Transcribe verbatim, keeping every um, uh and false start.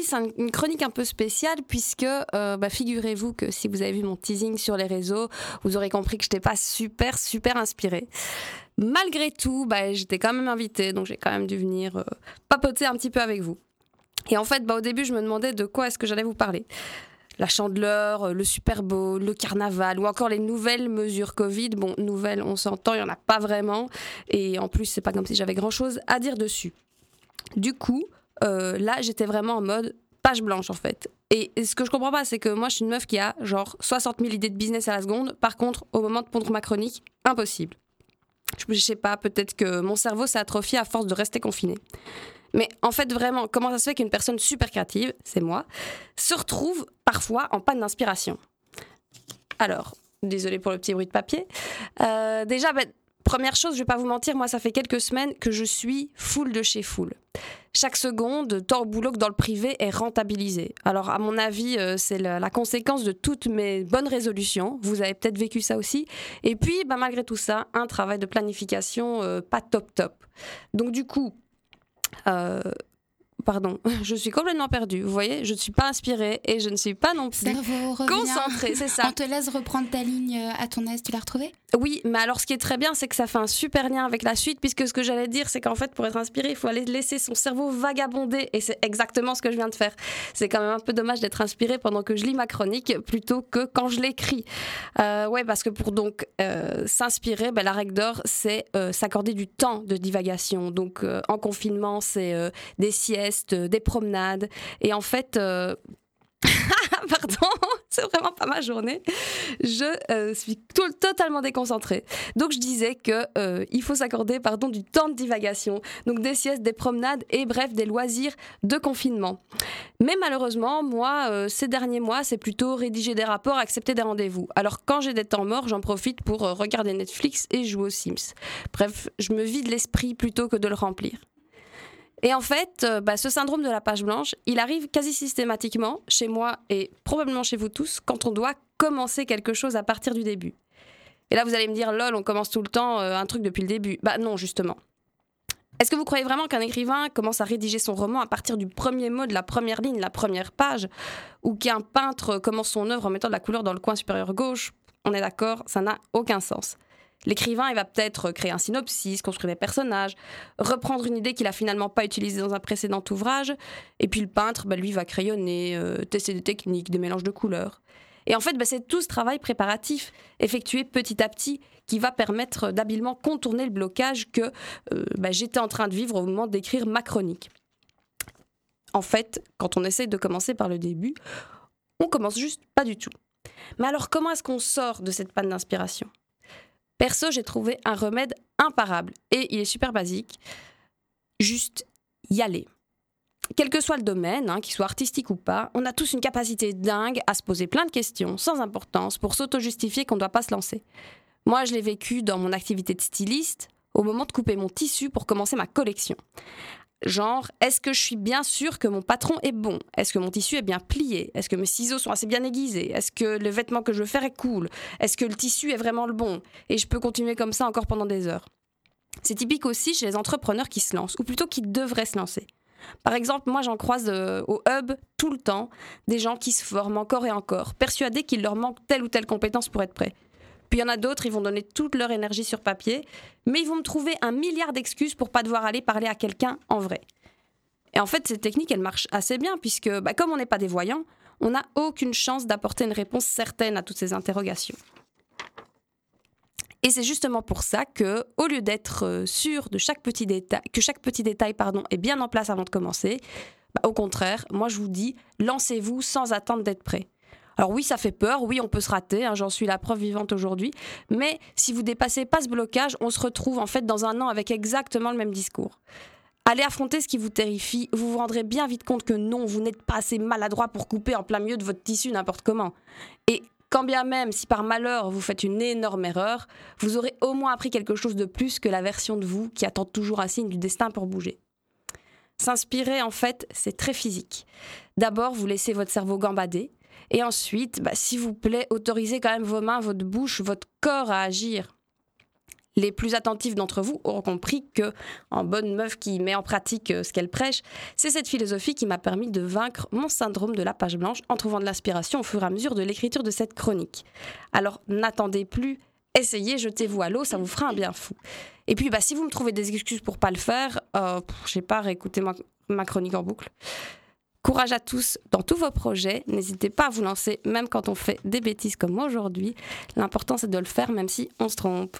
aujourd'hui, c'est un, une chronique un peu spéciale puisque euh, bah, figurez-vous que si vous avez vu mon teasing sur les réseaux, vous aurez compris que je n'étais pas super, super inspirée. Malgré tout, bah, j'étais quand même invitée, donc j'ai quand même dû venir euh, papoter un petit peu avec vous. Et en fait, bah, au début, je me demandais de quoi est-ce que j'allais vous parler. La Chandeleur, le Super Bowl, le Carnaval ou encore les nouvelles mesures Covid. Bon, nouvelles, on s'entend, il n'y en a pas vraiment. Et en plus, c'est pas comme si j'avais grand-chose à dire dessus. Du coup, euh, là, j'étais vraiment en mode page blanche, en fait. Et, et ce que je comprends pas, c'est que moi, je suis une meuf qui a genre soixante mille idées de business à la seconde. Par contre, au moment de pondre ma chronique, impossible. Je sais pas, peut-être que mon cerveau s'est atrophié à force de rester confiné. Mais en fait, vraiment, comment ça se fait qu'une personne super créative, c'est moi, se retrouve parfois en panne d'inspiration? Alors, désolée pour le petit bruit de papier. Euh, déjà, bah, première chose, je vais pas vous mentir, moi, ça fait quelques semaines que je suis full de chez full. Chaque seconde, tant au boulot que dans le privé, est rentabilisée. Alors, à mon avis, euh, c'est la, la conséquence de toutes mes bonnes résolutions. Vous avez peut-être vécu ça aussi. Et puis, bah, malgré tout ça, un travail de planification euh, pas top top. Donc, du coup... Euh, pardon, je suis complètement perdue. Vous voyez, je ne suis pas inspirée et je ne suis pas non plus cerveau, concentrée. C'est ça. On te laisse reprendre ta ligne à ton aise, tu l'as retrouvée ? Oui, mais alors ce qui est très bien, c'est que ça fait un super lien avec la suite, puisque ce que j'allais dire, c'est qu'en fait, pour être inspirée, il faut aller laisser son cerveau vagabonder, et c'est exactement ce que je viens de faire. C'est quand même un peu dommage d'être inspirée pendant que je lis ma chronique, plutôt que quand je l'écris. Euh, ouais, parce que pour donc euh, s'inspirer, bah, la règle d'or, c'est euh, s'accorder du temps de divagation. Donc euh, en confinement, c'est euh, des siestes, des promenades, et en fait euh... pardon, c'est vraiment pas ma journée, je euh, suis tout, totalement déconcentrée. Donc je disais que euh, il faut s'accorder pardon du temps de divagation, donc des siestes, des promenades et bref des loisirs de confinement. Mais malheureusement moi euh, ces derniers mois c'est plutôt rédiger des rapports, accepter des rendez-vous. Alors quand j'ai des temps morts j'en profite pour euh, regarder Netflix et jouer aux Sims. Bref, je me vide l'esprit plutôt que de le remplir. Et en fait, euh, bah, ce syndrome de la page blanche, il arrive quasi systématiquement chez moi et probablement chez vous tous quand on doit commencer quelque chose à partir du début. Et là, vous allez me dire, lol, on commence tout le temps euh, un truc depuis le début. Bah non, justement. Est-ce que vous croyez vraiment qu'un écrivain commence à rédiger son roman à partir du premier mot, de la première ligne, la première page, ou qu'un peintre commence son œuvre en mettant de la couleur dans le coin supérieur gauche? On est d'accord, ça n'a aucun sens. L'écrivain, il va peut-être créer un synopsis, construire des personnages, reprendre une idée qu'il n'a finalement pas utilisée dans un précédent ouvrage. Et puis le peintre, bah, lui, va crayonner, euh, tester des techniques, des mélanges de couleurs. Et en fait, bah, c'est tout ce travail préparatif, effectué petit à petit, qui va permettre d'habilement contourner le blocage que euh, bah, j'étais en train de vivre au moment d'écrire ma chronique. En fait, quand on essaie de commencer par le début, on commence juste pas du tout. Mais alors, comment est-ce qu'on sort de cette panne d'inspiration ? Perso, j'ai trouvé un remède imparable et il est super basique, juste y aller. Quel que soit le domaine, hein, qu'il soit artistique ou pas, on a tous une capacité dingue à se poser plein de questions sans importance pour s'auto-justifier qu'on ne doit pas se lancer. Moi, je l'ai vécu dans mon activité de styliste au moment de couper mon tissu pour commencer ma collection. Genre, est-ce que je suis bien sûre que mon patron est bon? Est-ce que mon tissu est bien plié? Est-ce que mes ciseaux sont assez bien aiguisés? Est-ce que le vêtement que je veux faire est cool? Est-ce que le tissu est vraiment le bon? Et je peux continuer comme ça encore pendant des heures. C'est typique aussi chez les entrepreneurs qui se lancent, ou plutôt qui devraient se lancer. Par exemple, moi j'en croise euh, au hub tout le temps des gens qui se forment encore et encore, persuadés qu'il leur manque telle ou telle compétence pour être prêts. Puis il y en a d'autres, ils vont donner toute leur énergie sur papier, mais ils vont me trouver un milliard d'excuses pour pas devoir aller parler à quelqu'un en vrai. Et en fait, cette technique, elle marche assez bien, puisque bah, comme on n'est pas des voyants, on n'a aucune chance d'apporter une réponse certaine à toutes ces interrogations. Et c'est justement pour ça que, au lieu d'être sûr de chaque petit détail, que chaque petit détail pardon, est bien en place avant de commencer, bah, au contraire, moi je vous dis, lancez-vous sans attendre d'être prêt. Alors oui, ça fait peur, oui, on peut se rater, hein, j'en suis la preuve vivante aujourd'hui, mais si vous dépassez pas ce blocage, on se retrouve en fait dans un an avec exactement le même discours. Allez affronter ce qui vous terrifie, vous vous rendrez bien vite compte que non, vous n'êtes pas assez maladroit pour couper en plein milieu de votre tissu n'importe comment. Et quand bien même, si par malheur vous faites une énorme erreur, vous aurez au moins appris quelque chose de plus que la version de vous qui attend toujours un signe du destin pour bouger. S'inspirer, en fait, c'est très physique. D'abord, vous laissez votre cerveau gambader. Et ensuite, bah, s'il vous plaît, autorisez quand même vos mains, votre bouche, votre corps à agir. Les plus attentifs d'entre vous auront compris que, en bonne meuf qui met en pratique ce qu'elle prêche, c'est cette philosophie qui m'a permis de vaincre mon syndrome de la page blanche en trouvant de l'inspiration au fur et à mesure de l'écriture de cette chronique. Alors n'attendez plus, essayez, jetez-vous à l'eau, ça vous fera un bien fou. Et puis bah, si vous me trouvez des excuses pour pas le faire, euh, je sais pas, réécoutez ma, ma chronique en boucle. Courage à tous dans tous vos projets, n'hésitez pas à vous lancer, même quand on fait des bêtises comme moi aujourd'hui. L'important c'est de le faire même si on se trompe.